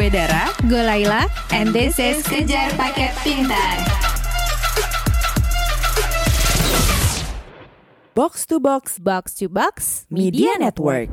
Gue Dara, gue Laila, and this is Kejar Paket Pintar. Box to Box, Box to Box, Media Network.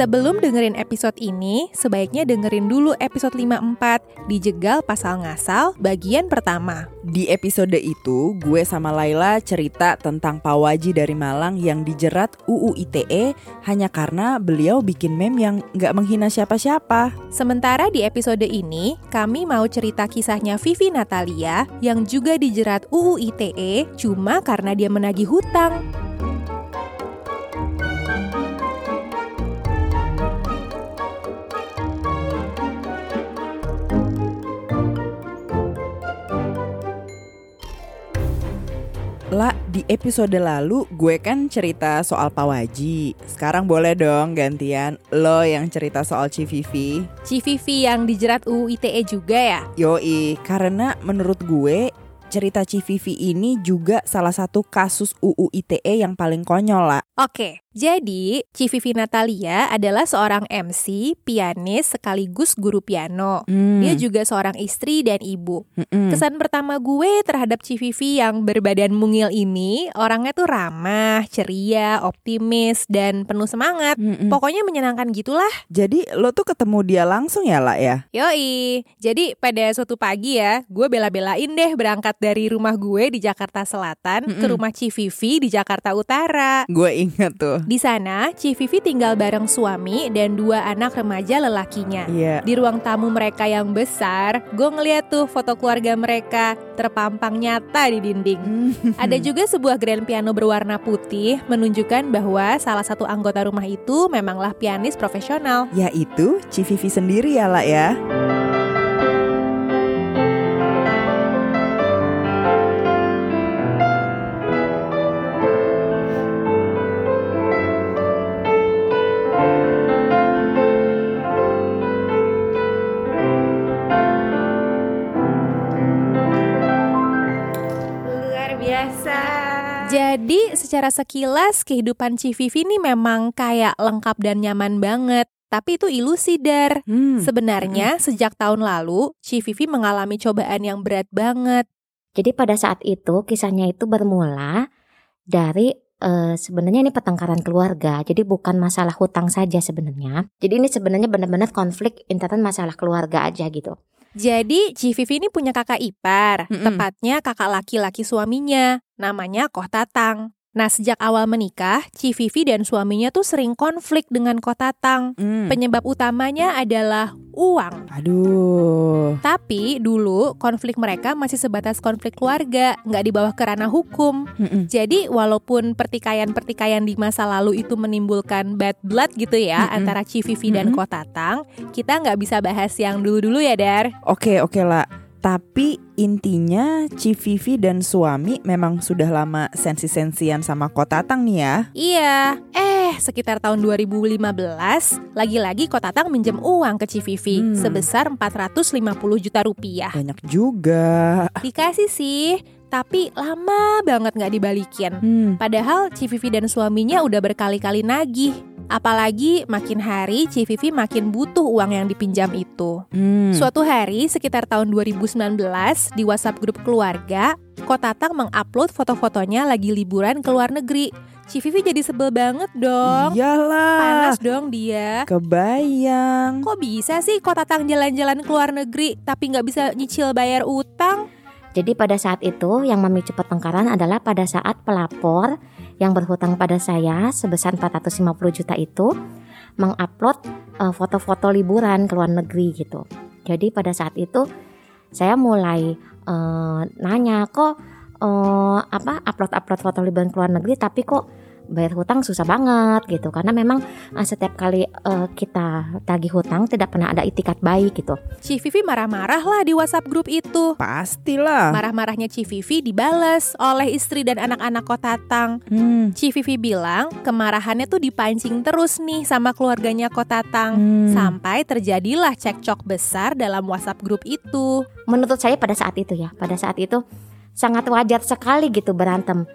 Sebelum dengerin episode ini, sebaiknya dengerin dulu episode 54 di Jegal Pasal Ngasal bagian pertama. Di episode itu, gue sama Laila cerita tentang Pak Waji dari Malang yang dijerat UU ITE hanya karena beliau bikin meme yang gak menghina siapa-siapa. Sementara di episode ini, kami mau cerita kisahnya Vivi Natalia yang juga dijerat UU ITE cuma karena dia menagih hutang. Lah, di episode lalu gue kan cerita soal Pak Waji. Sekarang boleh dong gantian lo yang cerita soal Civivi. Civivi yang dijerat UU ITE juga ya? Yoi, karena menurut gue cerita Civivi ini juga salah satu kasus UU ITE yang paling konyol lah. Oke, jadi Vivi Natalia adalah seorang MC, pianis sekaligus guru piano. Dia juga seorang istri dan ibu. Kesan pertama gue terhadap Vivi yang berbadan mungil ini, orangnya tuh ramah, ceria, optimis, dan penuh semangat. Pokoknya menyenangkan gitulah. Jadi lo tuh ketemu dia langsung ya, La, ya? Yoi, jadi pada suatu pagi ya, gue bela-belain deh berangkat dari rumah gue di Jakarta Selatan ke rumah Civivi di Jakarta Utara. Gue ingat tuh. Di sana, Civivi tinggal bareng suami dan dua anak remaja lelakinya. Yeah. Di ruang tamu mereka yang besar, gue ngeliat tuh foto keluarga mereka terpampang nyata di dinding. Ada juga sebuah grand piano berwarna putih menunjukkan bahwa salah satu anggota rumah itu memanglah pianis profesional. Yaitu Civivi sendiri ya, La, ya. Jadi secara sekilas kehidupan Civivi ini memang kayak lengkap dan nyaman banget. Tapi itu ilusi, Dar. Sebenarnya sejak tahun lalu Civivi mengalami cobaan yang berat banget. Jadi pada saat itu kisahnya itu bermula dari sebenarnya ini pertengkaran keluarga. Jadi bukan masalah hutang saja sebenarnya. Jadi ini sebenarnya benar-benar konflik intern masalah keluarga aja gitu. Jadi Civivi ini punya kakak ipar, tepatnya kakak laki-laki suaminya, namanya Koh Tatang. Nah, sejak awal menikah, Civivi dan suaminya tuh sering konflik dengan Koh Tatang. Penyebab utamanya adalah uang. Aduh. Tapi dulu konflik mereka masih sebatas konflik keluarga, nggak dibawa ke ranah hukum. Jadi walaupun pertikaian-pertikaian di masa lalu itu menimbulkan bad blood gitu ya antara Civivi dan Koh Tatang, kita nggak bisa bahas yang dulu-dulu ya, Dar. Oke lah. Tapi intinya Civivi dan suami memang sudah lama sensi-sensian sama Koh Tatang nih ya. Iya. Sekitar tahun 2015, lagi-lagi Koh Tatang minjem uang ke Civivi sebesar 450 juta rupiah. Banyak juga. Dikasih sih, tapi lama banget gak dibalikin. Padahal Civivi dan suaminya udah berkali-kali nagih. Apalagi makin hari Civivi makin butuh uang yang dipinjam itu. Suatu hari sekitar tahun 2019 di WhatsApp grup keluarga, Koh Tatang mengupload foto-fotonya lagi liburan ke luar negeri. Civivi jadi sebel banget dong. Iyalah. Panas dong dia. Kebayang. Kok bisa sih Koh Tatang jalan-jalan ke luar negeri tapi gak bisa nyicil bayar utang? Jadi pada saat itu yang memicu pertengkaran adalah pada saat pelapor yang berhutang pada saya sebesar 450 juta itu mengupload foto-foto liburan ke luar negeri gitu. Jadi pada saat itu saya mulai nanya kok upload-upload foto liburan ke luar negeri tapi kok bayar hutang susah banget gitu, karena memang setiap kali kita tagih hutang tidak pernah ada itikad baik gitu. Ci Vivi marah-marah lah di WhatsApp grup itu. Pastilah. Marah-marahnya Ci Vivi dibalas oleh istri dan anak-anak Koh Tatang. Ci Vivi bilang kemarahannya tuh dipancing terus nih sama keluarganya Koh Tatang. Sampai terjadilah cekcok besar dalam WhatsApp grup itu. Menurut saya pada saat itu sangat wajar sekali gitu berantem.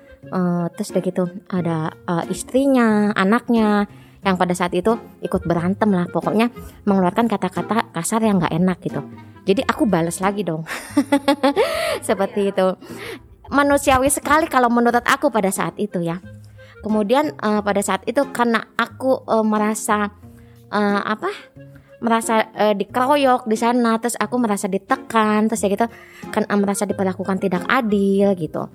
Terus begitu ada istrinya, anaknya yang pada saat itu ikut berantem lah, pokoknya mengeluarkan kata-kata kasar yang gak enak gitu. Jadi aku balas lagi dong. Seperti itu. Manusiawi sekali kalau menurut aku pada saat itu ya. Kemudian pada saat itu karena aku merasa dikeroyok di sana, terus aku merasa ditekan, terus ya gitu kan, merasa diperlakukan tidak adil gitu.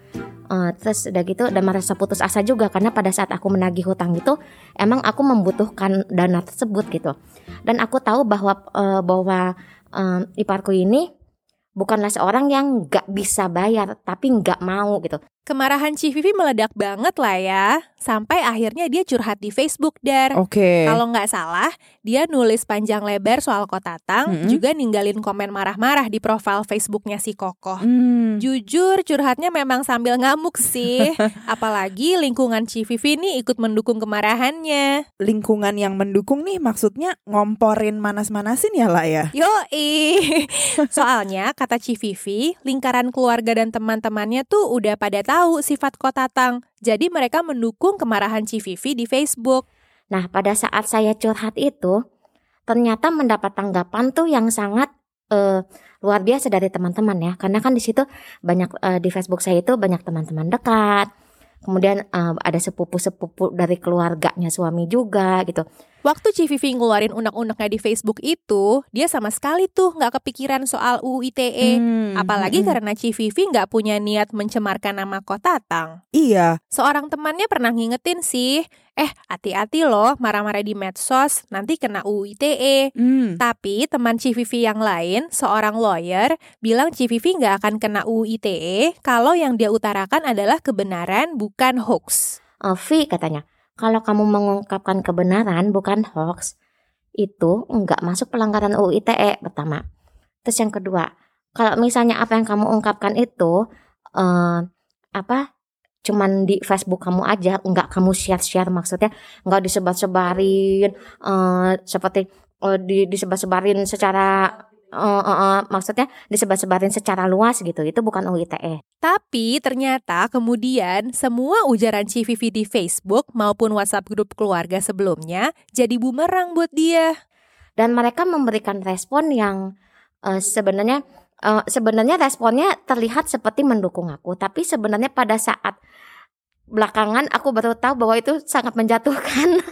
Terus udah gitu udah merasa putus asa juga, karena pada saat aku menagih hutang itu emang aku membutuhkan dana tersebut gitu. Dan aku tahu bahwa iparku ini bukanlah seorang yang gak bisa bayar, tapi gak mau gitu. Kemarahan Ci Vivi meledak banget lah ya. Sampai akhirnya dia curhat di Facebook, Dar. Oke. Kalau gak salah, dia nulis panjang lebar soal Koh Tatang, juga ninggalin komen marah-marah di profil Facebooknya si Kokoh. Jujur, curhatnya memang sambil ngamuk sih. Apalagi lingkungan Ci Vivi nih ikut mendukung kemarahannya. Lingkungan yang mendukung nih maksudnya ngomporin manas-manasin ya lah ya. Yoi. Soalnya kata Ci Vivi, lingkaran keluarga dan teman-temannya tuh udah pada tahu sifat Koh Tatang. Jadi mereka mendukung kemarahan Ci Vivi di Facebook. Nah, pada saat saya curhat itu, ternyata mendapat tanggapan tuh yang sangat luar biasa dari teman-teman ya. Karena kan di situ banyak di Facebook saya itu banyak teman-teman dekat. Kemudian ada sepupu-sepupu dari keluarganya suami juga gitu. Waktu Ci Vivi ngeluarin unek-uneknya di Facebook itu, dia sama sekali tuh gak kepikiran soal UU ITE. Apalagi karena Ci Vivi gak punya niat mencemarkan nama Koh Tatang. Iya. Seorang temannya pernah ngingetin sih, hati-hati loh marah-marah di medsos, nanti kena UU ITE. Tapi teman Ci Vivi yang lain, seorang lawyer, bilang Ci Vivi gak akan kena UU ITE kalau yang dia utarakan adalah kebenaran bukan hoax. Vi katanya, kalau kamu mengungkapkan kebenaran bukan hoax, itu enggak masuk pelanggaran UU ITE pertama. Terus yang kedua, kalau misalnya apa yang kamu ungkapkan itu cuman di Facebook kamu aja, enggak kamu share-share, maksudnya enggak disebar-sebarin disebar-sebarin secara maksudnya disebar-sebarin secara luas gitu. Itu bukan UU ITE. Tapi ternyata kemudian semua ujaran Ci Vivi di Facebook maupun WhatsApp grup keluarga sebelumnya jadi bumerang buat dia. Dan mereka memberikan respon yang sebenarnya responnya terlihat seperti mendukung aku, tapi sebenarnya pada saat belakangan aku baru tahu bahwa itu sangat menjatuhkan.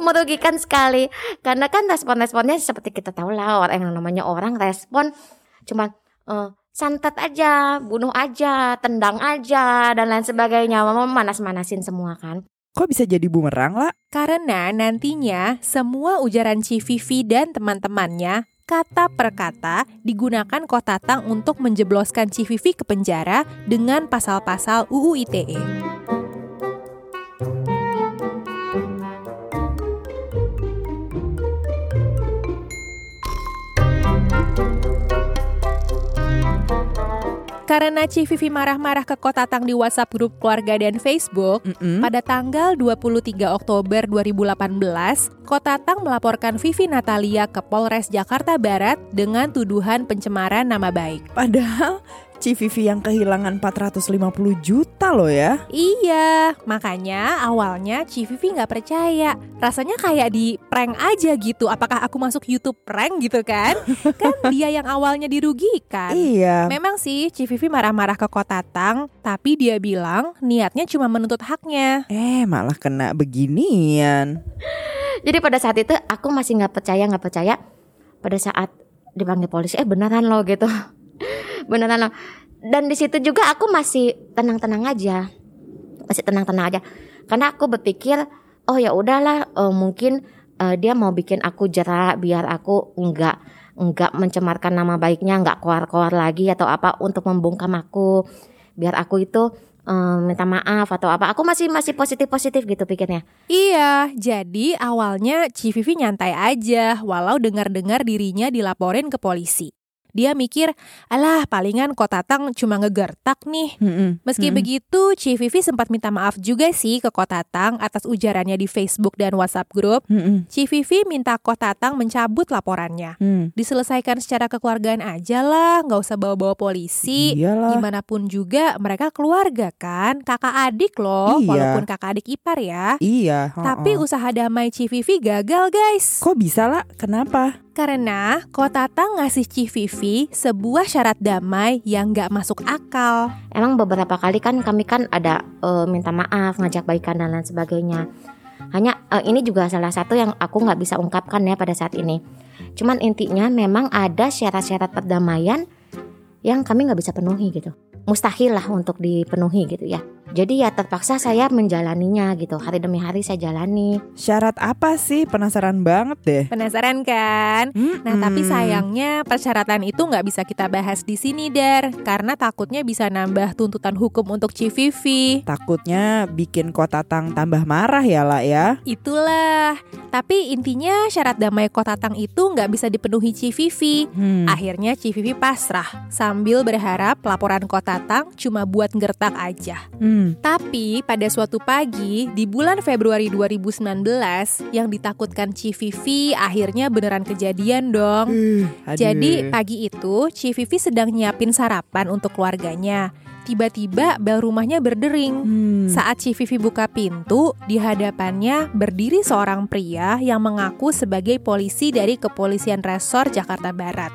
Merugikan sekali, karena kan respon-responnya seperti kita tahu lah, orang yang namanya orang respon cuma santet aja, bunuh aja, tendang aja, dan lain sebagainya, manas-manasin semua kan. Kok bisa jadi bumerang lah? Karena nantinya semua ujaran Ci Vivi dan teman-temannya kata per kata digunakan Koh Tatang untuk menjebloskan Ci Vivi ke penjara dengan pasal-pasal UU ITE. Karena Ci Vivi marah-marah ke Koh Tatang di WhatsApp grup keluarga dan Facebook, pada tanggal 23 Oktober 2018, Koh Tatang melaporkan Vivi Natalia ke Polres Jakarta Barat dengan tuduhan pencemaran nama baik. Padahal Ci Vivi yang kehilangan 450 juta loh ya. Iya, makanya awalnya Ci Vivi gak percaya. Rasanya kayak di prank aja gitu. Apakah aku masuk YouTube prank gitu kan? Kan dia yang awalnya dirugikan. Iya. Memang sih Ci Vivi marah-marah ke Koh Tatang, tapi dia bilang niatnya cuma menuntut haknya. Malah kena beginian. Jadi pada saat itu aku masih gak percaya. Pada saat dipanggil polisi, beneran loh gitu. Beneran loh. Dan di situ juga aku masih tenang-tenang aja karena aku berpikir ya udahlah, mungkin dia mau bikin aku jera biar aku enggak mencemarkan nama baiknya, enggak keluar-keluar lagi atau apa, untuk membungkam aku biar aku itu minta maaf atau apa. Aku masih positif gitu pikirnya. Iya, jadi awalnya Ci Vivi nyantai aja walau dengar-dengar dirinya dilaporin ke polisi. Dia mikir, alah palingan Koh Tatang cuma ngegertak nih. Meski begitu, Ci Vivi sempat minta maaf juga sih ke Koh Tatang atas ujarannya di Facebook dan WhatsApp grup. Ci Vivi minta Koh Tatang mencabut laporannya. Diselesaikan secara kekeluargaan aja lah, gak usah bawa-bawa polisi. Iyalah. Gimana pun juga mereka keluarga kan, kakak adik loh. Iya. Walaupun kakak adik ipar ya. Iya. Tapi usaha damai Ci Vivi gagal guys. Kok bisa lah? Kenapa? Karena Koh Tatang ngasih Ci Vivi sebuah syarat damai yang gak masuk akal. Emang beberapa kali kan kami kan ada minta maaf, ngajak baikan dan lain sebagainya. Hanya ini juga salah satu yang aku gak bisa ungkapkan ya pada saat ini. Cuman intinya memang ada syarat-syarat perdamaian yang kami gak bisa penuhi gitu. Mustahil lah untuk dipenuhi gitu ya. Jadi ya terpaksa saya menjalaninya gitu. Hari demi hari saya jalani. Syarat apa sih? Penasaran banget deh. Penasaran kan? Nah tapi sayangnya persyaratan itu gak bisa kita bahas di sini Dar, karena takutnya bisa nambah tuntutan hukum untuk Ci Vivi. Takutnya bikin Koh Tatang tambah marah ya lah ya. Itulah. Tapi intinya syarat damai Koh Tatang itu gak bisa dipenuhi Ci Vivi. Akhirnya Ci Vivi pasrah sambil berharap laporan Koh Tatang cuma buat ngertak aja. Tapi pada suatu pagi di bulan Februari 2019 yang ditakutkan Ci Vivi akhirnya beneran kejadian dong. Jadi pagi itu Ci Vivi sedang nyiapin sarapan untuk keluarganya. Tiba-tiba bel rumahnya berdering. Saat Ci Vivi buka pintu, di hadapannya berdiri seorang pria yang mengaku sebagai polisi dari Kepolisian Resor Jakarta Barat.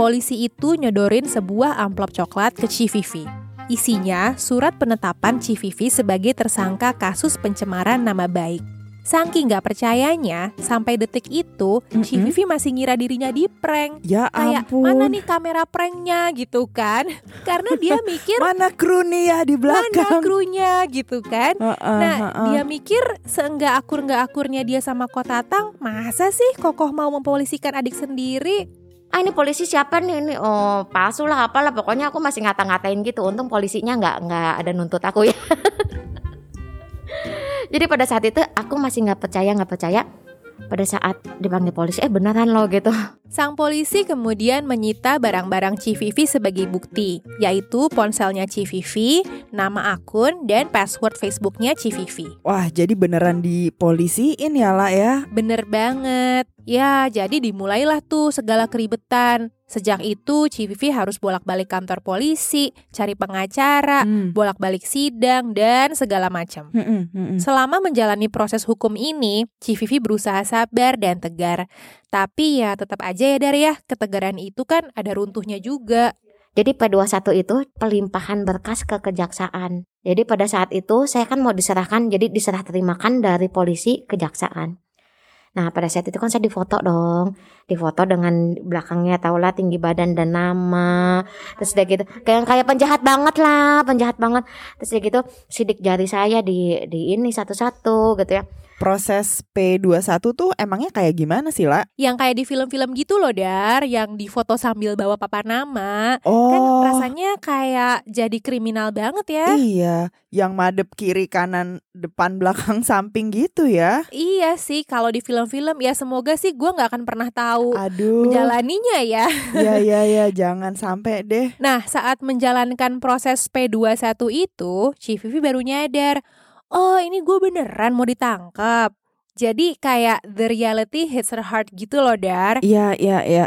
Polisi itu nyodorin sebuah amplop coklat ke Ci Vivi. Isinya surat penetapan Ci Vivi sebagai tersangka kasus pencemaran nama baik. Saking gak percayanya, sampai detik itu Ci Vivi masih ngira dirinya di prank. Ya kayak, ampun. Mana nih kamera pranknya gitu kan. Karena dia mikir mana kru nih ya di belakang. Mana krunya gitu kan. Dia mikir seenggak akur-enggak-akurnya dia sama Koh Tatang, masa sih kokoh mau mempolisikan adik sendiri. Ini polisi siapa nih? Ini palsu lah apalah, pokoknya aku masih ngata-ngatain gitu. Untung polisinya nggak ada nuntut aku ya. Jadi pada saat itu aku masih nggak percaya. Pada saat dipanggil polisi, beneran loh gitu. Sang polisi kemudian menyita barang-barang Ci Vivi sebagai bukti, yaitu ponselnya Ci Vivi, nama akun, dan password Facebooknya Ci Vivi. Wah, jadi beneran dipolisiin ya lah ya? Bener banget. Ya, jadi dimulailah tuh segala keribetan. Sejak itu Ci Vivi harus bolak-balik kantor polisi, cari pengacara, bolak-balik sidang, dan segala macam. Selama menjalani proses hukum ini, Ci Vivi berusaha sabar dan tegar. Tapi ya tetap aja ya Dar ya, ketegaran itu kan ada runtuhnya juga. Jadi P21 itu pelimpahan berkas ke kejaksaan. Jadi pada saat itu saya kan mau diserahkan, jadi diserah terimakan dari polisi ke kejaksaan. Nah pada saat itu kan saya difoto dong. Difoto dengan belakangnya taulah tinggi badan dan nama. Terus udah gitu kayak penjahat banget. Terus udah gitu sidik jari saya di ini satu-satu gitu ya. Proses P21 tuh emangnya kayak gimana sih lah? Yang kayak di film-film gitu loh Dar, yang difoto sambil bawa papan nama. Kan rasanya kayak jadi kriminal banget ya. Iya, yang madep kiri kanan depan belakang samping gitu ya. Iya sih, kalau di film-film ya semoga sih gue gak akan pernah tahu menjalaninya ya. Iya, jangan sampai deh. Nah saat menjalankan proses P21 itu Ci Vivi baru nyadar, oh ini gue beneran mau ditangkap. Jadi kayak the reality hits her heart gitu loh Dar. Iya.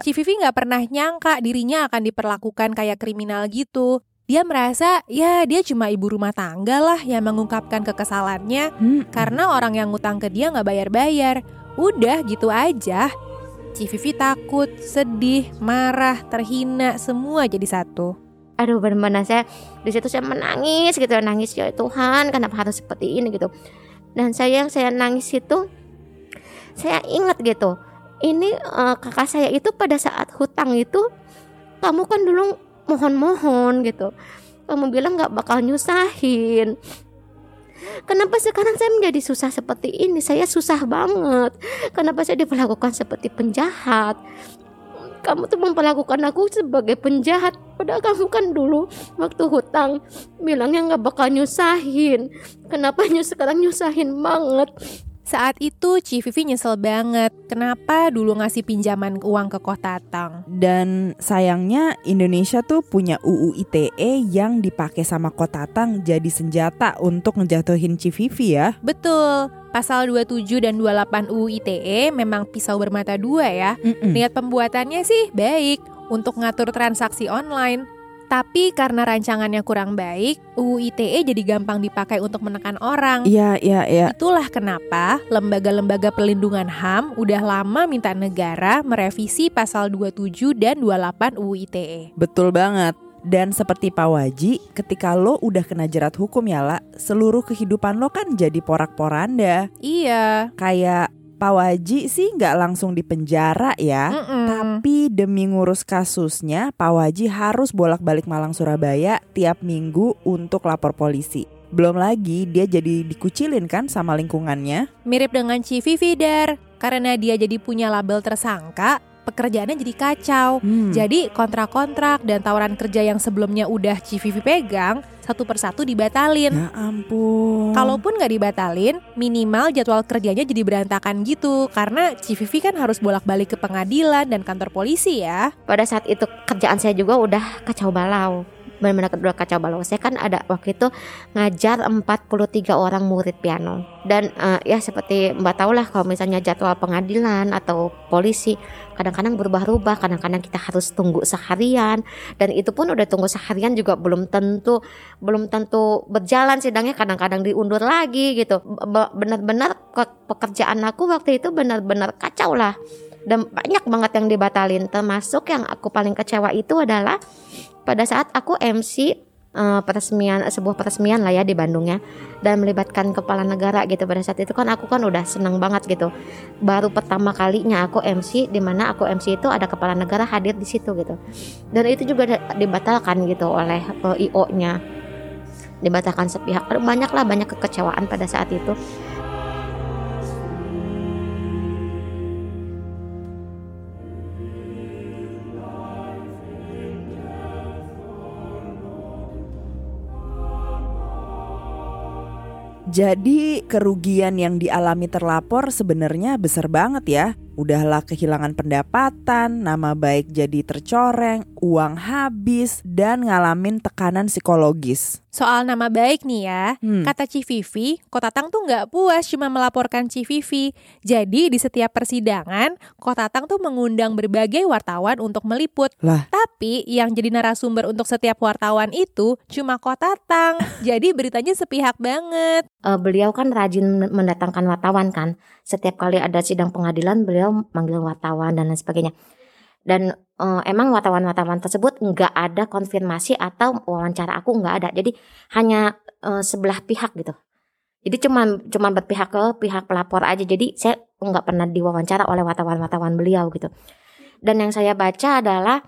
Ci Vivi gak pernah nyangka dirinya akan diperlakukan kayak kriminal gitu. Dia merasa ya dia cuma ibu rumah tangga lah yang mengungkapkan kekesalannya. Karena orang yang ngutang ke dia gak bayar-bayar. Udah gitu aja. Ci Vivi takut, sedih, marah, terhina, semua jadi satu. Aduh benar-benar saya di situ saya menangis gitu, nangis ya Tuhan kenapa harus seperti ini gitu. Dan saya nangis itu saya ingat gitu, ini kakak saya itu pada saat hutang itu kamu kan dulu mohon-mohon gitu, kamu bilang nggak bakal nyusahin. Kenapa sekarang saya menjadi susah seperti ini? Saya susah banget. Kenapa saya diperlakukan seperti penjahat? kamu tuh memperlakukan aku sebagai penjahat. Padahal kamu kan dulu waktu hutang bilangnya gak bakal nyusahin. Kenapa sekarang nyusahin banget? Saat itu Ci Vivi nyesel banget, kenapa dulu ngasih pinjaman uang ke Koh Tatang. Dan sayangnya Indonesia tuh punya UU ITE yang dipakai sama Koh Tatang jadi senjata untuk ngejatuhin Ci Vivi ya. Betul, pasal 27 dan 28 UU ITE memang pisau bermata dua ya. Niat pembuatannya sih baik untuk ngatur transaksi online. Tapi karena rancangannya kurang baik, UU ITE jadi gampang dipakai untuk menekan orang. Iya. Itulah kenapa lembaga-lembaga perlindungan HAM udah lama minta negara merevisi pasal 27 dan 28 UU ITE. Betul banget. Dan seperti Pak Waji, ketika lo udah kena jerat hukum ya lah, seluruh kehidupan lo kan jadi porak-poranda. Iya. Kayak Pak Waji sih nggak langsung dipenjara ya, tapi demi ngurus kasusnya Pak Waji harus bolak-balik Malang Surabaya tiap minggu untuk lapor polisi. Belum lagi dia jadi dikucilin kan sama lingkungannya. Mirip dengan Ci Vivi, Dar, karena dia jadi punya label tersangka, pekerjaannya jadi kacau. Jadi kontrak-kontrak dan tawaran kerja yang sebelumnya udah Ci Vivi pegang, satu persatu dibatalin. Ya ampun. Kalaupun gak dibatalin, minimal jadwal kerjanya jadi berantakan gitu. Karena Ci Vivi kan harus bolak-balik ke pengadilan dan kantor polisi ya. Pada saat itu kerjaan saya juga udah kacau balau. Benar-benar kedua kacau balau. Saya kan ada waktu itu ngajar 43 orang murid piano. Dan ya seperti mbak tahu lah, kalau misalnya jadwal pengadilan atau polisi kadang-kadang berubah-ubah, kadang-kadang kita harus tunggu seharian. Dan itu pun udah tunggu seharian juga belum tentu berjalan sidangnya, kadang-kadang diundur lagi gitu. Benar-benar pekerjaan aku waktu itu benar-benar kacau lah. Dan banyak banget yang dibatalin. Termasuk yang aku paling kecewa itu adalah pada saat aku MC sebuah peresmian lah ya di Bandung ya, dan melibatkan kepala negara gitu. Pada saat itu kan aku kan udah seneng banget gitu. Baru pertama kalinya aku MC, dimana aku MC itu ada kepala negara hadir di situ gitu. Dan itu juga dibatalkan gitu oleh IO-nya. Dibatalkan sepihak. Banyak kekecewaan pada saat itu. Jadi kerugian yang dialami terlapor sebenarnya besar banget ya. Udahlah kehilangan pendapatan, nama baik jadi tercoreng, uang habis, dan ngalamin tekanan psikologis. Soal nama baik nih ya, kata Ci Vivi, Koh Tatang tuh gak puas cuma melaporkan Ci Vivi. Jadi di setiap persidangan, Koh Tatang tuh mengundang berbagai wartawan untuk meliput lah. Tapi yang jadi narasumber untuk setiap wartawan itu cuma Koh Tatang. Jadi beritanya sepihak banget. Beliau kan rajin mendatangkan wartawan kan. Setiap kali ada sidang pengadilan beliau manggil wartawan dan lain sebagainya. Dan emang wartawan-wartawan tersebut nggak ada konfirmasi atau wawancara aku nggak ada. Jadi hanya sebelah pihak gitu. Jadi cuma berpihak ke pihak pelapor aja. Jadi saya nggak pernah diwawancara oleh wartawan-wartawan beliau gitu. Dan yang saya baca adalah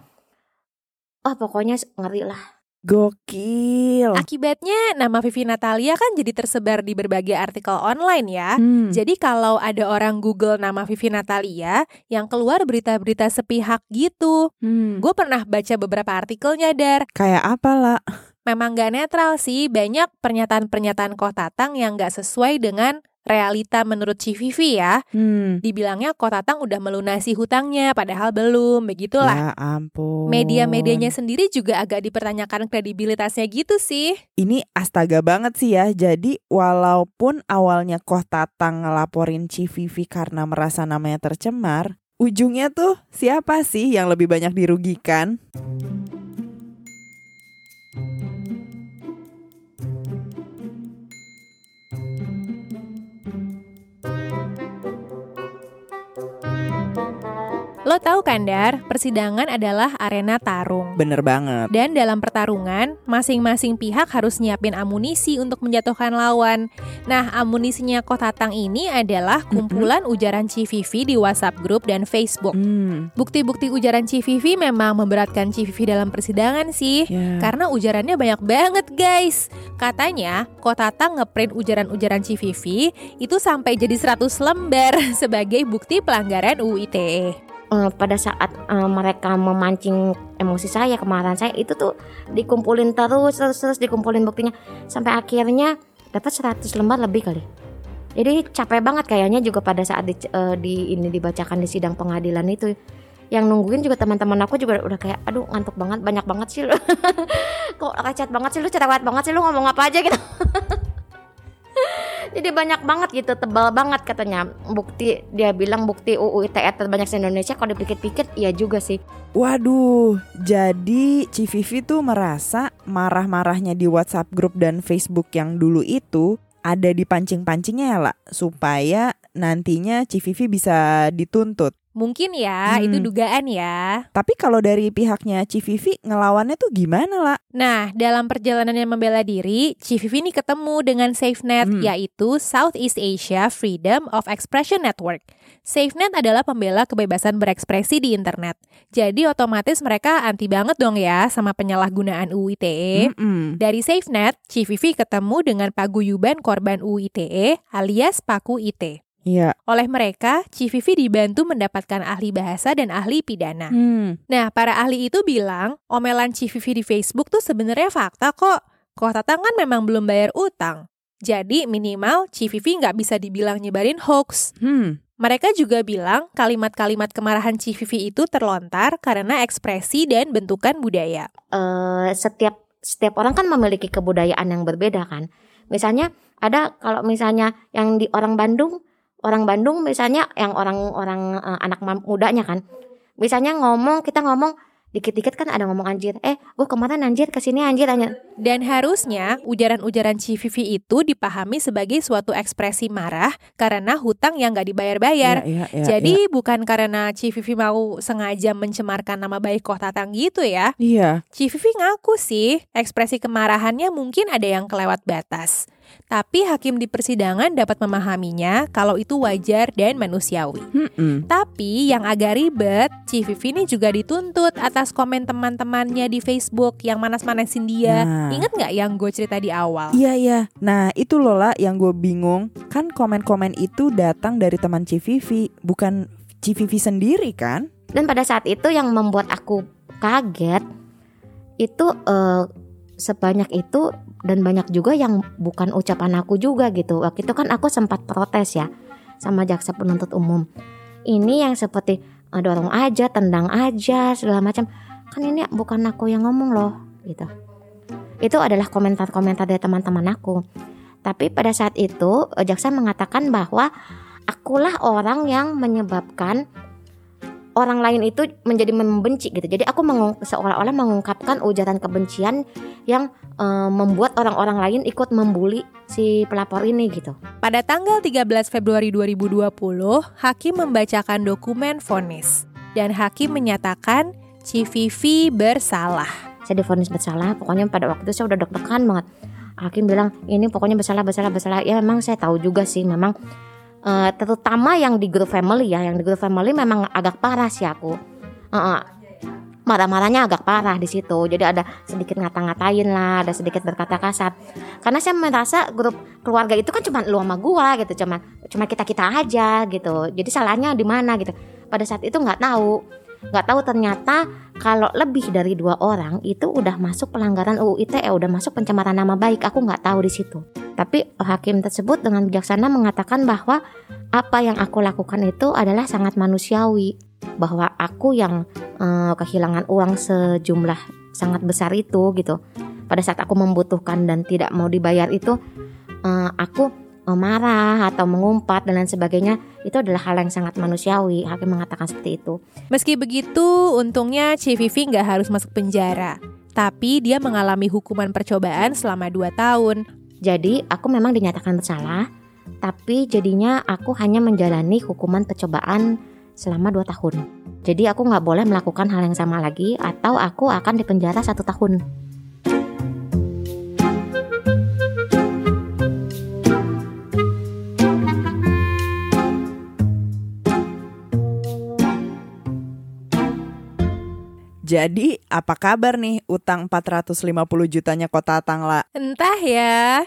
pokoknya ngeri lah. Gokil. Akibatnya nama Vivi Natalia kan jadi tersebar di berbagai artikel online ya. Jadi kalau ada orang Google nama Vivi Natalia, yang keluar berita-berita sepihak gitu. Gue pernah baca beberapa artikelnya, Dar. Kayak apa lah? Memang gak netral sih, banyak pernyataan-pernyataan Koh Tatang yang gak sesuai dengan realita menurut Ci Vivi ya. Dibilangnya Koh Tatang udah melunasi hutangnya, padahal belum, begitulah. Ya ampun. Media-medianya sendiri juga agak dipertanyakan kredibilitasnya gitu sih. Ini astaga banget sih ya. Jadi walaupun awalnya Koh Tatang ngelaporin Ci Vivi karena merasa namanya tercemar, ujungnya tuh siapa sih yang lebih banyak dirugikan? Lo tahu kan, Dar, persidangan adalah arena tarung. Bener banget. Dan dalam pertarungan, masing-masing pihak harus nyiapin amunisi untuk menjatuhkan lawan. Nah, amunisinya Koh Tatang ini adalah kumpulan ujaran Ci Vivi di WhatsApp grup dan Facebook. Bukti-bukti ujaran Ci Vivi memang memberatkan Ci Vivi dalam persidangan sih, karena ujarannya banyak banget, guys. Katanya, Koh Tatang ngeprint ujaran-ujaran Ci Vivi itu sampai jadi 100 lembar sebagai bukti pelanggaran UU ITE. pada saat mereka memancing emosi saya, kemarahan saya itu tuh dikumpulin terus dikumpulin buktinya sampai akhirnya dapat 100 lembar lebih kali. Jadi capek banget kayaknya juga pada saat di dibacakan di sidang pengadilan itu. Yang nungguin juga teman-teman aku juga udah kayak aduh ngantuk banget, banyak banget sih lu. Kok kacet banget sih lu, cerewet banget sih lu, ngomong apa aja gitu. Jadi banyak banget gitu, tebal banget katanya. Bukti, dia bilang bukti UU ITE terbanyak se-Indonesia, kalau dipikir-pikir iya juga sih. Waduh, jadi Ci Vivi tuh merasa marah-marahnya di WhatsApp grup dan Facebook yang dulu itu ada dipancing-pancingnya ya lah, supaya nantinya Ci Vivi bisa dituntut. Mungkin ya, itu dugaan ya. Tapi kalau dari pihaknya Ci Vivi ngelawannya tuh gimana lah? Nah, dalam perjalanannya membela diri, Ci Vivi ini ketemu dengan SafeNet, yaitu Southeast Asia Freedom of Expression Network. SafeNet adalah pembela kebebasan berekspresi di internet. Jadi otomatis mereka anti banget dong ya sama penyalahgunaan UU ITE. Dari SafeNet, Ci Vivi ketemu dengan paguyuban korban UU ITE alias Paku IT. Ya. Oleh mereka, Ci Vivi dibantu mendapatkan ahli bahasa dan ahli pidana. Nah, para ahli itu bilang, omelan Ci Vivi di Facebook tuh sebenarnya fakta kok. Koh Tatang kan memang belum bayar utang. Jadi minimal Ci Vivi nggak bisa dibilang nyebarin hoax. Mereka juga bilang kalimat-kalimat kemarahan Ci Vivi itu terlontar karena ekspresi dan bentukan budaya. Setiap orang kan memiliki kebudayaan yang berbeda kan. Misalnya ada kalau misalnya yang di orang Bandung misalnya yang orang-orang anak mudanya kan. Misalnya kita ngomong dikit-dikit kan ada ngomong anjir. Gue kemarin anjir, kesini anjir. Dan harusnya ujaran-ujaran Ci Vivi itu dipahami sebagai suatu ekspresi marah karena hutang yang gak dibayar-bayar. Jadi bukan karena Ci Vivi mau sengaja mencemarkan nama baik Koh Tatang gitu ya. Ci Vivi ngaku sih ekspresi kemarahannya mungkin ada yang kelewat batas. Tapi hakim di persidangan dapat memahaminya kalau itu wajar dan manusiawi. Tapi yang agak ribet, Ci Vivi ini juga dituntut atas komen teman-temannya di Facebook yang manas-manasin dia. Ingat gak yang gue cerita di awal? Iya. Nah itu loh lah yang gue bingung. Kan komen-komen itu datang dari teman Ci Vivi, bukan Ci Vivi sendiri kan? Dan pada saat itu yang membuat aku kaget itu sebanyak itu dan banyak juga yang bukan ucapan aku juga gitu. Waktu itu kan aku sempat protes ya sama jaksa penuntut umum. Ini yang seperti dorong aja, tendang aja, segala macam. Kan ini bukan aku yang ngomong loh gitu. Itu adalah komentar-komentar dari teman-teman aku. Tapi pada saat itu jaksa mengatakan bahwa akulah orang yang menyebabkan orang lain itu menjadi membenci gitu. Jadi aku seolah-olah mengungkapkan ujaran kebencian yang membuat orang-orang lain ikut membuli si pelapor ini gitu. Pada tanggal 13 Februari 2020, hakim membacakan dokumen vonis dan hakim menyatakan Ci Vivi bersalah. Saya divonis bersalah, pokoknya pada waktu itu saya udah deg-degan banget. Hakim bilang, ini pokoknya bersalah. Ya memang saya tahu juga sih, memang terutama yang di group family ya, yang di group family memang agak parah sih aku. Marah-marahnya agak parah di situ. Jadi ada sedikit ngata-ngatain lah, ada sedikit berkata kasar. Karena saya merasa grup keluarga itu kan cuma lu sama gua gitu, cuma kita-kita aja gitu. Jadi salahnya di mana gitu. Pada saat itu nggak tahu ternyata kalau lebih dari 2 orang itu udah masuk pelanggaran UU ITE, udah masuk pencemaran nama baik. Aku nggak tahu di situ. Tapi hakim tersebut dengan bijaksana mengatakan bahwa apa yang aku lakukan itu adalah sangat manusiawi. Bahwa aku yang kehilangan uang sejumlah sangat besar itu gitu. Pada saat aku membutuhkan dan tidak mau dibayar itu aku marah atau mengumpat dan lain sebagainya. Itu adalah hal yang sangat manusiawi. Hakim mengatakan seperti itu. Meski begitu, untungnya Ci Vivi gak harus masuk penjara. Tapi dia mengalami hukuman percobaan selama 2 tahun. Jadi aku memang dinyatakan bersalah, tapi jadinya aku hanya menjalani hukuman percobaan selama 2 tahun. Jadi aku gak boleh melakukan hal yang sama lagi, atau aku akan dipenjara 1 tahun. Jadi apa kabar nih utang 450 jutanya Koh Tatang lah? Entah ya.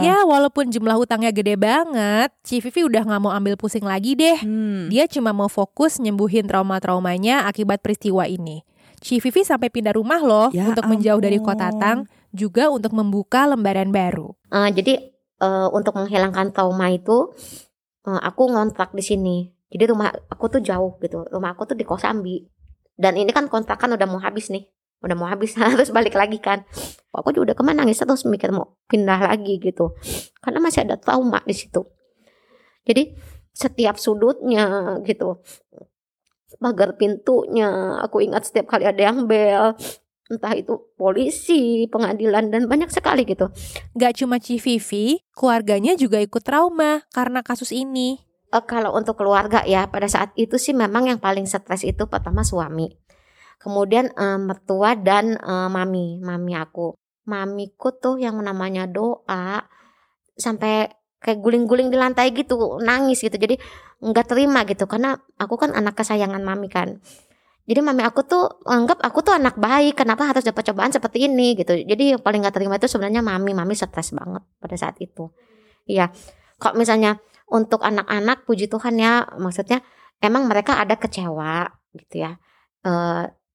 Ya walaupun jumlah utangnya gede banget, Ci Vivi udah gak mau ambil pusing lagi deh. Dia cuma mau fokus nyembuhin trauma-traumanya akibat peristiwa ini. Ci Vivi sampai pindah rumah loh ya, untuk menjauh dari Koh Tatang, juga untuk membuka lembaran baru. Jadi untuk menghilangkan trauma itu, aku ngontrak di sini. Jadi rumah aku tuh jauh gitu. Rumah aku tuh di Kosambi. Dan ini kan kontrakan udah mau habis nih. Udah mau habis, harus balik lagi kan. Aku juga udah kemana, nangis terus mikir mau pindah lagi gitu. Karena masih ada trauma di situ. Jadi setiap sudutnya gitu. Pagar pintunya, aku ingat setiap kali ada yang bel. Entah itu polisi, pengadilan, dan banyak sekali gitu. Gak cuma Ci Vivi, keluarganya juga ikut trauma karena kasus ini. Kalau untuk keluarga ya, pada saat itu sih memang yang paling stres itu pertama suami. Kemudian mertua dan mami aku. Mamiku tuh yang namanya doa sampai kayak guling-guling di lantai gitu, nangis gitu. Jadi gak terima gitu, karena aku kan anak kesayangan mami kan. Jadi mami aku tuh anggap aku tuh anak baik, kenapa harus dapat cobaan seperti ini gitu. Jadi yang paling gak terima itu sebenarnya mami stres banget pada saat itu. Iya, kok misalnya untuk anak-anak puji Tuhan ya, maksudnya emang mereka ada kecewa gitu ya,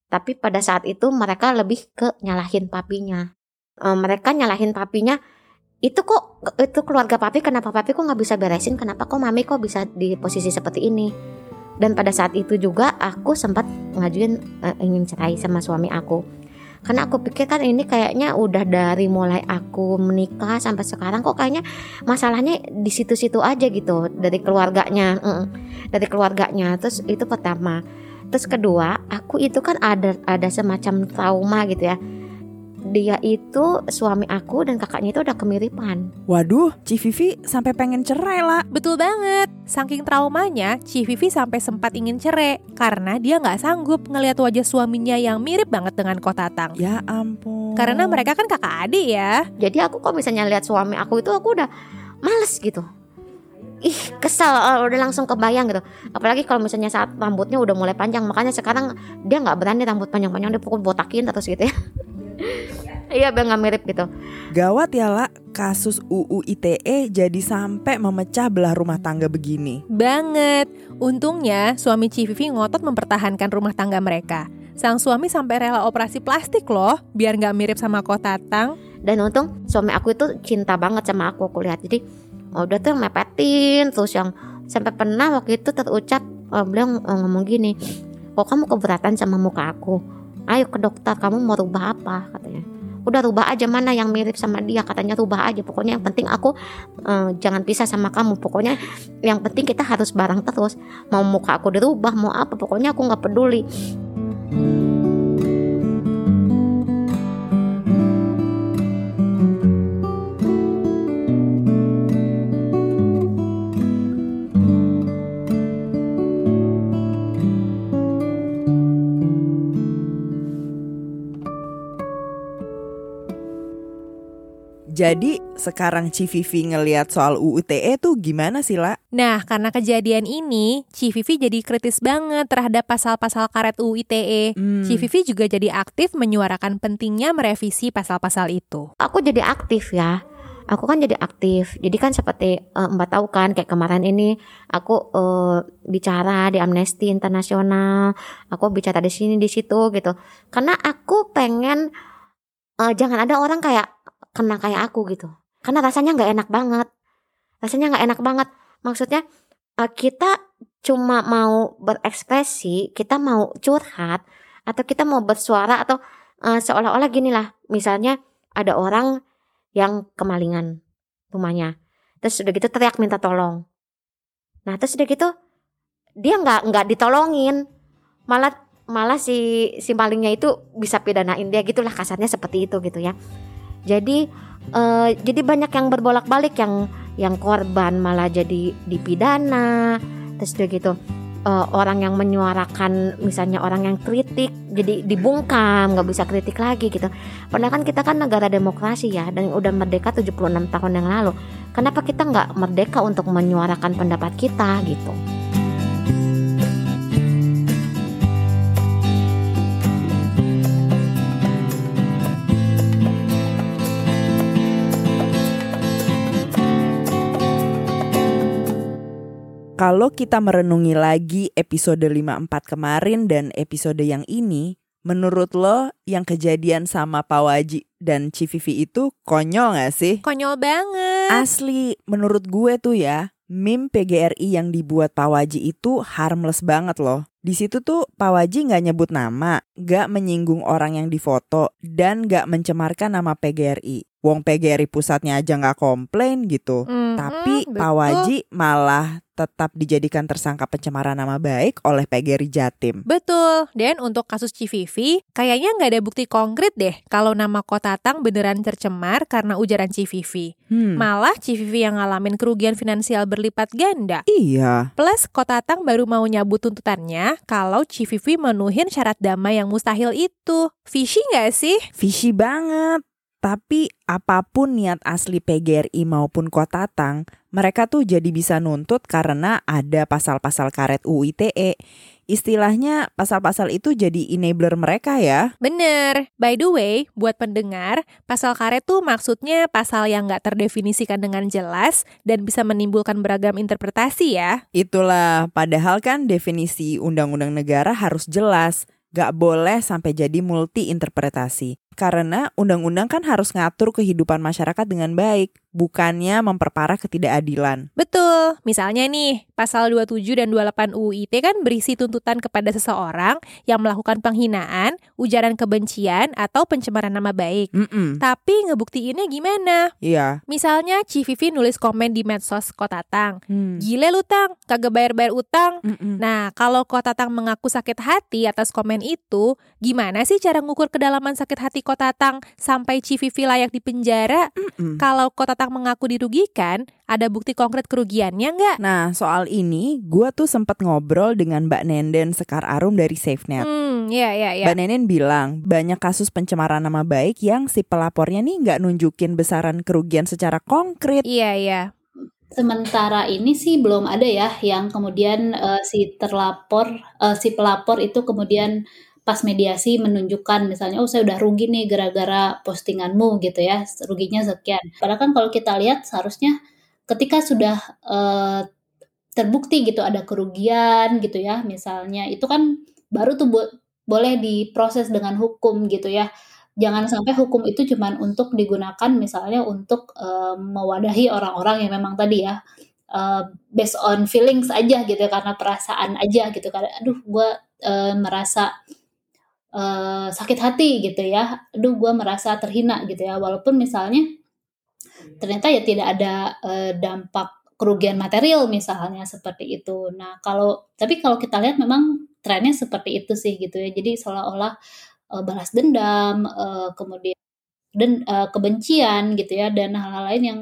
tapi pada saat itu mereka lebih ke nyalahin papinya. Mereka nyalahin papinya, itu keluarga papi, kenapa papi kok gak bisa beresin, kenapa kok mami kok bisa di posisi seperti ini. Dan pada saat itu juga aku sempat ngajuin ingin cerai sama suami aku. Karena aku pikir kan ini kayaknya udah dari mulai aku menikah sampai sekarang kok kayaknya masalahnya di situ-situ aja gitu, dari keluarganya. Terus itu pertama. Terus kedua, aku itu kan ada semacam trauma gitu ya. Dia itu, suami aku dan kakaknya itu udah kemiripan. Waduh, Ci Vivi sampai pengen cerai lah. Betul banget. Saking traumanya, Ci Vivi sampai sempat ingin cerai karena dia gak sanggup ngelihat wajah suaminya yang mirip banget dengan Koh Tatang. Ya ampun. Karena mereka kan kakak adik ya. Jadi aku kok misalnya lihat suami aku itu, aku udah males gitu. Ih, kesel, udah langsung kebayang gitu. Apalagi kalau misalnya saat rambutnya udah mulai panjang. Makanya sekarang dia gak berani rambut panjang-panjang, dia pukul botakin terus gitu ya. Iya, bang, gak mirip gitu. Gawat ya lah, kasus UU ITE jadi sampai memecah belah rumah tangga begini. Banget. Untungnya suami Ci Vivi ngotot mempertahankan rumah tangga mereka. Sang suami sampai rela operasi plastik loh, biar gak mirip sama Koh Tatang. Dan untung suami aku itu cinta banget sama aku lihat. Jadi udah tuh yang mepetin, terus yang sampai pernah waktu itu terucap, beliau ngomong gini, kok kamu keberatan sama muka aku? Ayo ke dokter, kamu mau rubah apa? Katanya udah rubah aja, mana yang mirip sama dia, katanya rubah aja, pokoknya yang penting aku jangan pisah sama kamu, pokoknya yang penting kita harus bareng terus, mau muka aku dirubah mau apa, pokoknya aku gak peduli. Jadi sekarang Ci Vivi ngelihat soal UU ITE tuh gimana sih, La? Nah, karena kejadian ini, Ci Vivi jadi kritis banget terhadap pasal-pasal karet UU ITE. Ci Vivi juga jadi aktif menyuarakan pentingnya merevisi pasal-pasal itu. Aku jadi aktif ya. Aku kan jadi aktif. Jadi kan seperti Mbak tahu kan, kayak kemarin ini aku bicara di Amnesty International, aku bicara di sini di situ gitu. Karena aku pengen jangan ada orang kayak kena kayak aku gitu. Karena rasanya gak enak banget. Maksudnya kita cuma mau berekspresi, kita mau curhat, atau kita mau bersuara, atau seolah-olah gini lah. Misalnya ada orang yang kemalingan rumahnya, terus udah gitu teriak minta tolong. Nah terus udah gitu dia gak ditolongin, Malah si malingnya itu bisa pidanain dia gitulah, kasarnya seperti itu gitu ya. Jadi banyak yang berbolak-balik, yang korban malah jadi dipidana, terus udah gitu orang yang menyuarakan, misalnya orang yang kritik jadi dibungkam, nggak bisa kritik lagi gitu. Padahal kan kita kan negara demokrasi ya, dan udah merdeka 76 tahun yang lalu. Kenapa kita nggak merdeka untuk menyuarakan pendapat kita gitu? Kalau kita merenungi lagi episode 54 kemarin dan episode yang ini, menurut lo yang kejadian sama Pak Waji dan Ci Vivi itu konyol gak sih? Konyol banget. Asli, menurut gue tuh ya, meme PGRI yang dibuat Pak Waji itu harmless banget loh. Di situ tuh Pak Waji gak nyebut nama, gak menyinggung orang yang difoto, dan gak mencemarkan nama PGRI. Wong PGRI pusatnya aja gak komplain gitu. Tapi betul. Pak Waji malah tetap dijadikan tersangka pencemaran nama baik oleh PGRI Jatim. Betul, dan untuk kasus Ci Vivi, kayaknya nggak ada bukti konkret deh kalau nama Koh Tatang beneran tercemar karena ujaran Ci Vivi. Malah Ci Vivi yang ngalamin kerugian finansial berlipat ganda. Iya. Plus Koh Tatang baru mau nyabut tuntutannya kalau Ci Vivi menuhin syarat damai yang mustahil itu. Fishy nggak sih? Fishy banget. Tapi apapun niat asli PGRI maupun Koh Tatang, mereka tuh jadi bisa nuntut karena ada pasal-pasal karet UU ITE. Istilahnya pasal-pasal itu jadi enabler mereka ya. Bener. By the way, buat pendengar, pasal karet tuh maksudnya pasal yang gak terdefinisikan dengan jelas dan bisa menimbulkan beragam interpretasi ya. Itulah, padahal kan definisi undang-undang negara harus jelas. Gak boleh sampai jadi multi-interpretasi. Karena undang-undang kan harus ngatur kehidupan masyarakat dengan baik, bukannya memperparah ketidakadilan. Betul. Misalnya nih, pasal 27 dan 28 UU ITE kan berisi tuntutan kepada seseorang yang melakukan penghinaan, ujaran kebencian, atau pencemaran nama baik. Tapi ngebuktiinnya gimana? Iya. Misalnya Ci Vivi nulis komen di medsos Koh Tatang. Gile lu Tang, kagak bayar-bayar utang. Nah, kalau Koh Tatang mengaku sakit hati atas komen itu, gimana sih cara ngukur kedalaman sakit hati Koh Tatang sampai Ci Vivi layak dipenjara? Kalau Koh Tatang mengaku dirugikan, ada bukti konkret kerugiannya nggak? Nah, soal ini gue tuh sempat ngobrol dengan Mbak Nenden Sekar Arum dari SafeNet. Iya. Mbak Nenden bilang banyak kasus pencemaran nama baik yang si pelapornya nih nggak nunjukin besaran kerugian secara konkret. Iya. Sementara ini sih belum ada ya yang kemudian si pelapor itu kemudian pas mediasi menunjukkan misalnya, oh saya udah rugi nih gara-gara postinganmu gitu ya, ruginya sekian. Padahal kan kalau kita lihat seharusnya ketika sudah terbukti gitu ada kerugian gitu ya misalnya, itu kan baru tuh boleh diproses dengan hukum gitu ya. Jangan sampai hukum itu cuma untuk digunakan misalnya untuk mewadahi orang-orang yang memang tadi ya, based on feelings aja gitu ya, karena perasaan aja gitu. Karena aduh gue merasa sakit hati gitu ya, aduh gue merasa terhina gitu ya, walaupun misalnya ternyata ya tidak ada dampak kerugian material misalnya seperti itu. Nah kalau kita lihat memang trennya seperti itu sih gitu ya, jadi seolah-olah balas dendam, kemudian kebencian gitu ya, dan hal-hal lain yang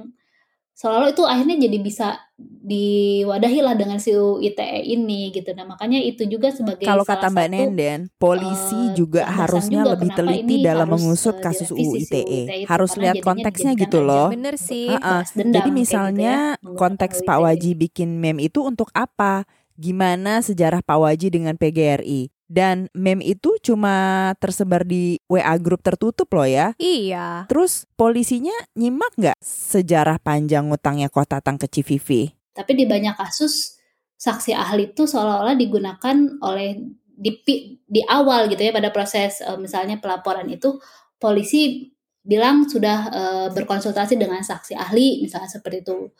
selalu itu akhirnya jadi bisa diwadahilah dengan si UU ITE ini gitu. Nah makanya itu juga sebagai kalau kata Mbak Nenden, polisi juga harusnya juga lebih teliti dalam mengusut kasus UU ITE. Harus lihat konteksnya gitu loh. Bener sih. Jadi misalnya gitu ya, konteks Pak Waji bikin meme itu untuk apa? Gimana sejarah Pak Waji dengan PGRI? Dan meme itu cuma tersebar di WA grup tertutup loh ya. Iya. Terus polisinya nyimak nggak sejarah panjang utangnya Koh Tatang ke Ci Vivi? Tapi di banyak kasus saksi ahli itu seolah-olah digunakan oleh di awal gitu ya pada proses misalnya pelaporan itu polisi bilang sudah berkonsultasi dengan saksi ahli misalnya seperti itu.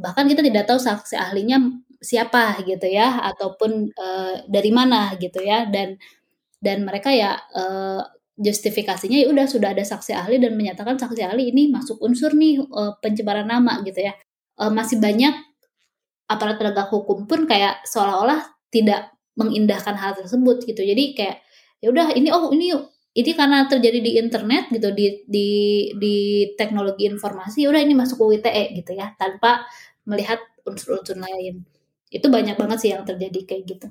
Bahkan kita tidak tahu saksi ahlinya siapa gitu ya, ataupun dari mana gitu ya, dan mereka ya justifikasinya ya udah sudah ada saksi ahli dan menyatakan saksi ahli ini masuk unsur nih pencemaran nama gitu ya. Masih banyak aparat penegak hukum pun kayak seolah-olah tidak mengindahkan hal tersebut gitu. Jadi kayak ya udah ini karena terjadi di internet gitu, di teknologi informasi, ya udah ini masuk UU ITE gitu ya, tanpa melihat unsur-unsur lain. Itu banyak banget sih yang terjadi kayak gitu.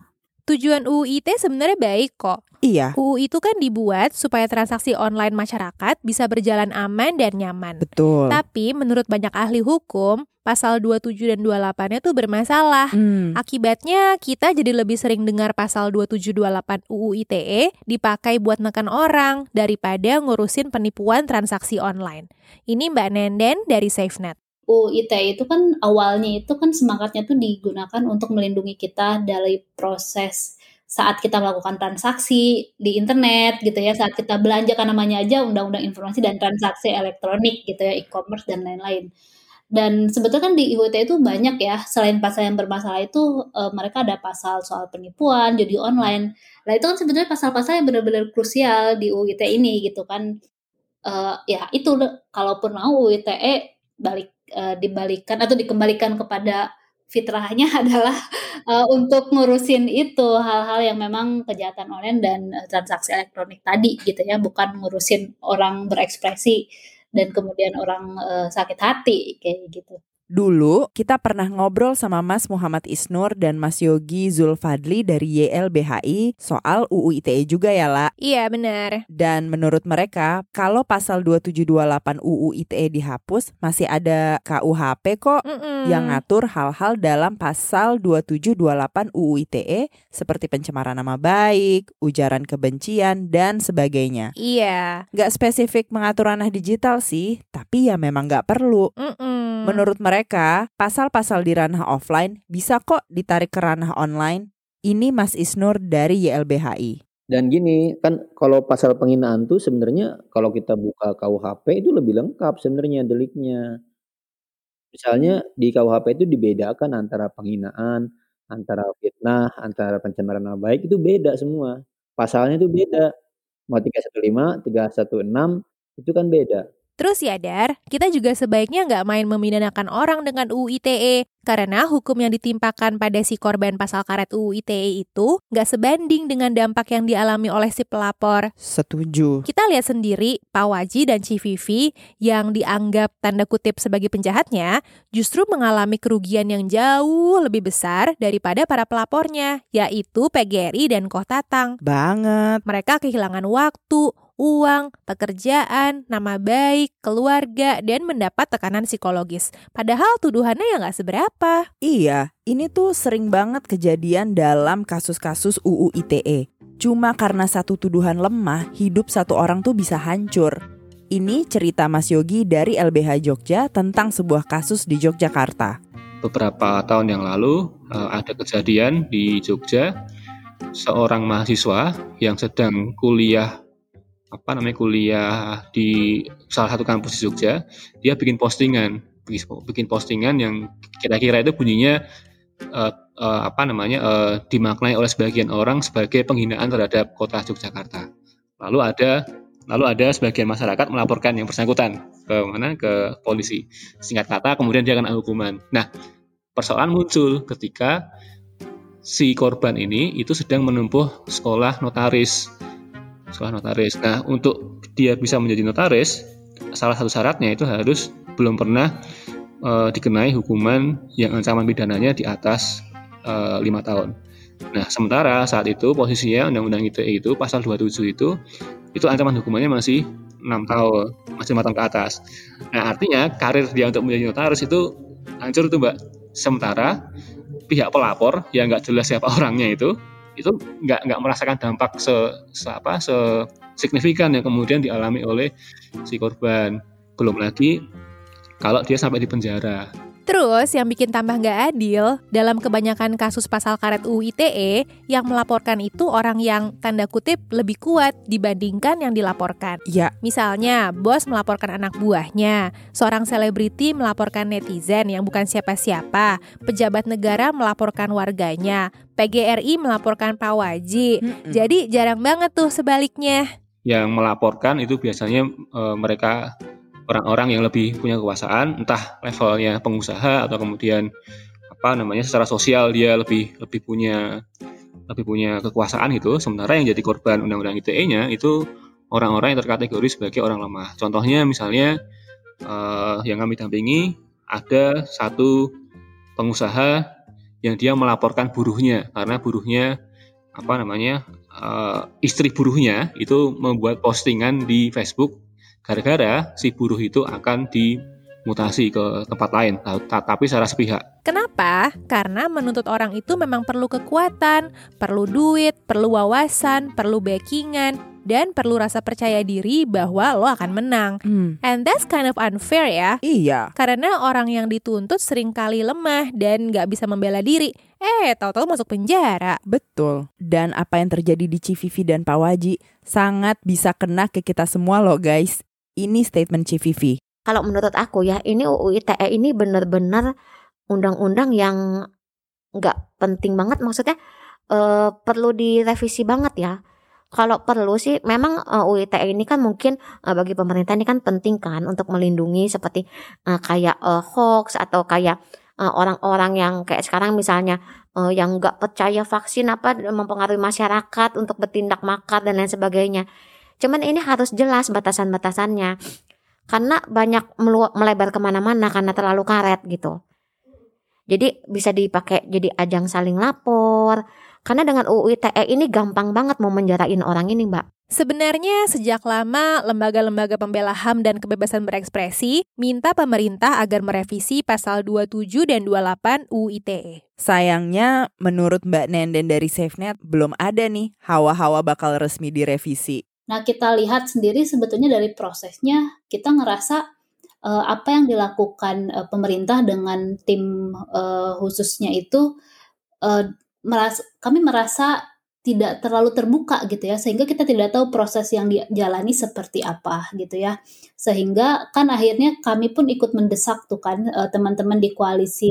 Tujuan UU ITE sebenarnya baik kok. Iya. UU itu kan dibuat supaya transaksi online masyarakat bisa berjalan aman dan nyaman. Betul. Tapi menurut banyak ahli hukum, pasal 27 dan 28-nya tuh bermasalah. Akibatnya kita jadi lebih sering dengar pasal 27-28 UU ITE dipakai buat neken orang daripada ngurusin penipuan transaksi online. Ini Mbak Nenden dari SafeNet. UU ITE itu kan awalnya itu kan semangatnya tuh digunakan untuk melindungi kita dari proses saat kita melakukan transaksi di internet gitu ya, saat kita belanja, kan namanya aja Undang-Undang Informasi dan Transaksi Elektronik gitu ya, e-commerce dan lain-lain. Dan sebetulnya kan di UU ITE itu banyak ya, selain pasal yang bermasalah itu mereka ada pasal soal penipuan, judi online. Nah itu kan sebetulnya pasal-pasal yang benar-benar krusial di UU ITE ini gitu kan. Ya itu kalaupun mau UU ITE dibalikan atau dikembalikan kepada fitrahnya adalah untuk ngurusin itu hal-hal yang memang kejahatan online dan transaksi elektronik tadi gitu ya, bukan ngurusin orang berekspresi dan kemudian orang sakit hati kayak gitu. Dulu kita pernah ngobrol sama Mas Muhammad Isnur dan Mas Yogi Zulfadli dari YLBHI soal UU ITE juga ya, La? Iya, benar. Dan menurut mereka, kalau pasal 2728 UU ITE dihapus, masih ada KUHP kok yang ngatur hal-hal dalam pasal 2728 UU ITE seperti pencemaran nama baik, ujaran kebencian, dan sebagainya. Iya. Nggak spesifik mengatur ranah digital sih, tapi ya memang nggak perlu. Menurut mereka, pasal-pasal di ranah offline bisa kok ditarik ke ranah online. Ini Mas Isnur dari YLBHI. Dan gini, kan kalau pasal penghinaan tuh sebenarnya kalau kita buka KUHP itu lebih lengkap sebenarnya deliknya. Misalnya di KUHP itu dibedakan antara penghinaan, antara fitnah, antara pencemaran nama baik, itu beda semua. Pasalnya itu beda. Mau 315, 316 itu kan beda. Terus ya Dar, kita juga sebaiknya nggak main memidanakan orang dengan UU ITE karena hukum yang ditimpakan pada si korban pasal karet UU ITE itu nggak sebanding dengan dampak yang dialami oleh si pelapor. Setuju. Kita lihat sendiri Pak Waji dan Ci Vivi yang dianggap tanda kutip sebagai penjahatnya justru mengalami kerugian yang jauh lebih besar daripada para pelapornya, yaitu PGRI dan Koh Tatang. Banget. Mereka kehilangan waktu, uang, pekerjaan, nama baik, keluarga, dan mendapat tekanan psikologis. Padahal tuduhannya ya nggak seberapa. Iya, ini tuh sering banget kejadian dalam kasus-kasus UU ITE. Cuma karena satu tuduhan lemah, hidup satu orang tuh bisa hancur. Ini cerita Mas Yogi dari LBH Jogja tentang sebuah kasus di Yogyakarta. Beberapa tahun yang lalu ada kejadian di Jogja, seorang mahasiswa yang sedang kuliah di salah satu kampus di Jogja, dia bikin postingan yang kira-kira itu bunyinya dimaknai oleh sebagian orang sebagai penghinaan terhadap kota Yogyakarta. Lalu ada sebagian masyarakat melaporkan yang bersangkutan ke polisi. Singkat kata, kemudian dia akan hukuman. Nah, persoalan muncul ketika si korban ini itu sedang menempuh sekolah notaris. Nah, untuk dia bisa menjadi notaris, salah satu syaratnya itu harus belum pernah dikenai hukuman yang ancaman pidananya di atas 5 tahun. Nah, sementara saat itu posisinya Undang-Undang ITE itu pasal 27 itu ancaman hukumannya masih 5 tahun ke atas. Nah, artinya karir dia untuk menjadi notaris itu hancur tuh, Mbak. Sementara pihak pelapor yang nggak jelas siapa orangnya itu nggak merasakan dampak signifikan yang kemudian dialami oleh si korban. Belum lagi kalau dia sampai di penjara. Terus yang bikin tambah nggak adil, dalam kebanyakan kasus pasal karet UU ITE, yang melaporkan itu orang yang tanda kutip lebih kuat dibandingkan yang dilaporkan. Ya. Misalnya, bos melaporkan anak buahnya, seorang selebriti melaporkan netizen yang bukan siapa-siapa, pejabat negara melaporkan warganya, PGRI melaporkan Pak Waji. Jadi jarang banget tuh sebaliknya. Yang melaporkan itu biasanya mereka orang-orang yang lebih punya kekuasaan, entah levelnya pengusaha atau kemudian secara sosial dia lebih punya kekuasaan gitu. Sementara yang jadi korban Undang-Undang ITE-nya itu orang-orang yang terkategori sebagai orang lemah. Contohnya misalnya yang kami dampingi ada satu pengusaha yang dia melaporkan buruhnya karena buruhnya istri buruhnya itu membuat postingan di Facebook. Gara-gara si buruh itu akan dimutasi ke tempat lain, tapi secara sepihak. Kenapa? Karena menuntut orang itu memang perlu kekuatan, perlu duit, perlu wawasan, perlu backingan. dan perlu rasa percaya diri bahwa lo akan menang. And that's kind of unfair ya. Iya. Karena orang yang dituntut seringkali lemah dan gak bisa membela diri. Tahu-tahu masuk penjara. Betul. Dan apa yang terjadi di Civivi dan Pak Waji sangat bisa kena ke kita semua loh guys. Ini statement Civivi. Kalau menurut aku ya, ini UU ITE ini benar-benar undang-undang yang gak penting banget. Maksudnya perlu direvisi banget ya. Kalau perlu sih memang UU ITE ini kan mungkin bagi pemerintah ini kan penting kan untuk melindungi seperti kayak hoax atau kayak orang-orang yang kayak sekarang misalnya yang nggak percaya vaksin apa mempengaruhi masyarakat untuk bertindak makar dan lain sebagainya. Cuman ini harus jelas batasan-batasannya karena banyak melebar kemana-mana karena terlalu karet gitu. Jadi bisa dipakai jadi ajang saling lapor. Karena dengan UU ITE ini gampang banget mau menjarain orang ini, Mbak. Sebenarnya sejak lama lembaga-lembaga pembela HAM dan kebebasan berekspresi minta pemerintah agar merevisi pasal 27 dan 28 UU ITE. Sayangnya menurut Mbak Nenden dari SafeNet belum ada nih hawa-hawa bakal resmi direvisi. Nah, kita lihat sendiri sebetulnya dari prosesnya kita ngerasa apa yang dilakukan pemerintah dengan tim khususnya itu kami merasa tidak terlalu terbuka gitu ya, sehingga kita tidak tahu proses yang dijalani seperti apa gitu ya, sehingga kan akhirnya kami pun ikut mendesak tuh kan teman-teman di koalisi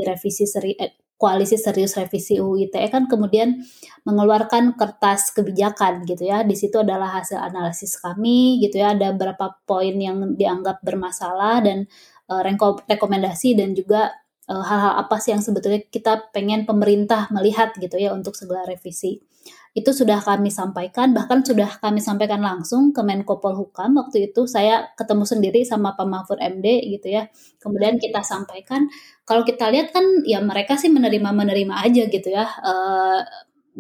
serius revisi UU ITE kan kemudian mengeluarkan kertas kebijakan gitu ya. Di situ adalah hasil analisis kami gitu ya, ada beberapa poin yang dianggap bermasalah dan rekomendasi dan juga hal-hal apa sih yang sebetulnya kita pengen pemerintah melihat gitu ya untuk segala revisi. Itu sudah kami sampaikan, bahkan sudah kami sampaikan langsung ke Menko Polhukam. Waktu itu saya ketemu sendiri sama Pak Mahfud MD gitu ya. Kemudian kita sampaikan, kalau kita lihat kan ya mereka sih menerima aja gitu ya,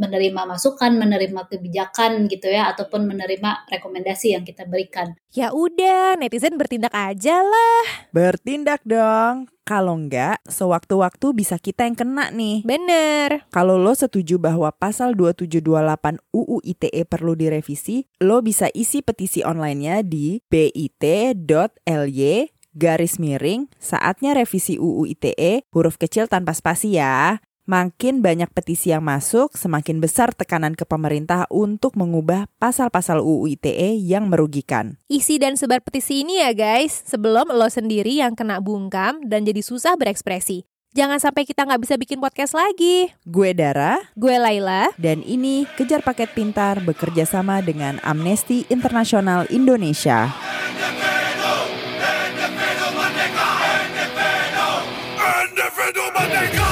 menerima masukan, menerima kebijakan gitu ya, ataupun menerima rekomendasi yang kita berikan. Ya udah, netizen bertindak aja lah. Bertindak dong. Kalau enggak, sewaktu-waktu bisa kita yang kena nih. Bener. Kalau lo setuju bahwa pasal 2728 UU ITE perlu direvisi, lo bisa isi petisi online-nya di bit.ly/ saatnya revisi UU ITE huruf kecil tanpa spasi ya. Makin banyak petisi yang masuk, semakin besar tekanan ke pemerintah untuk mengubah pasal-pasal UU ITE yang merugikan. Isi dan sebar petisi ini ya guys, sebelum lo sendiri yang kena bungkam dan jadi susah berekspresi. Jangan sampai kita nggak bisa bikin podcast lagi. Gue Dara, gue Laila, dan ini Kejar Paket Pintar bekerja sama dengan Amnesty International Indonesia. Independo, Independo Merdeka!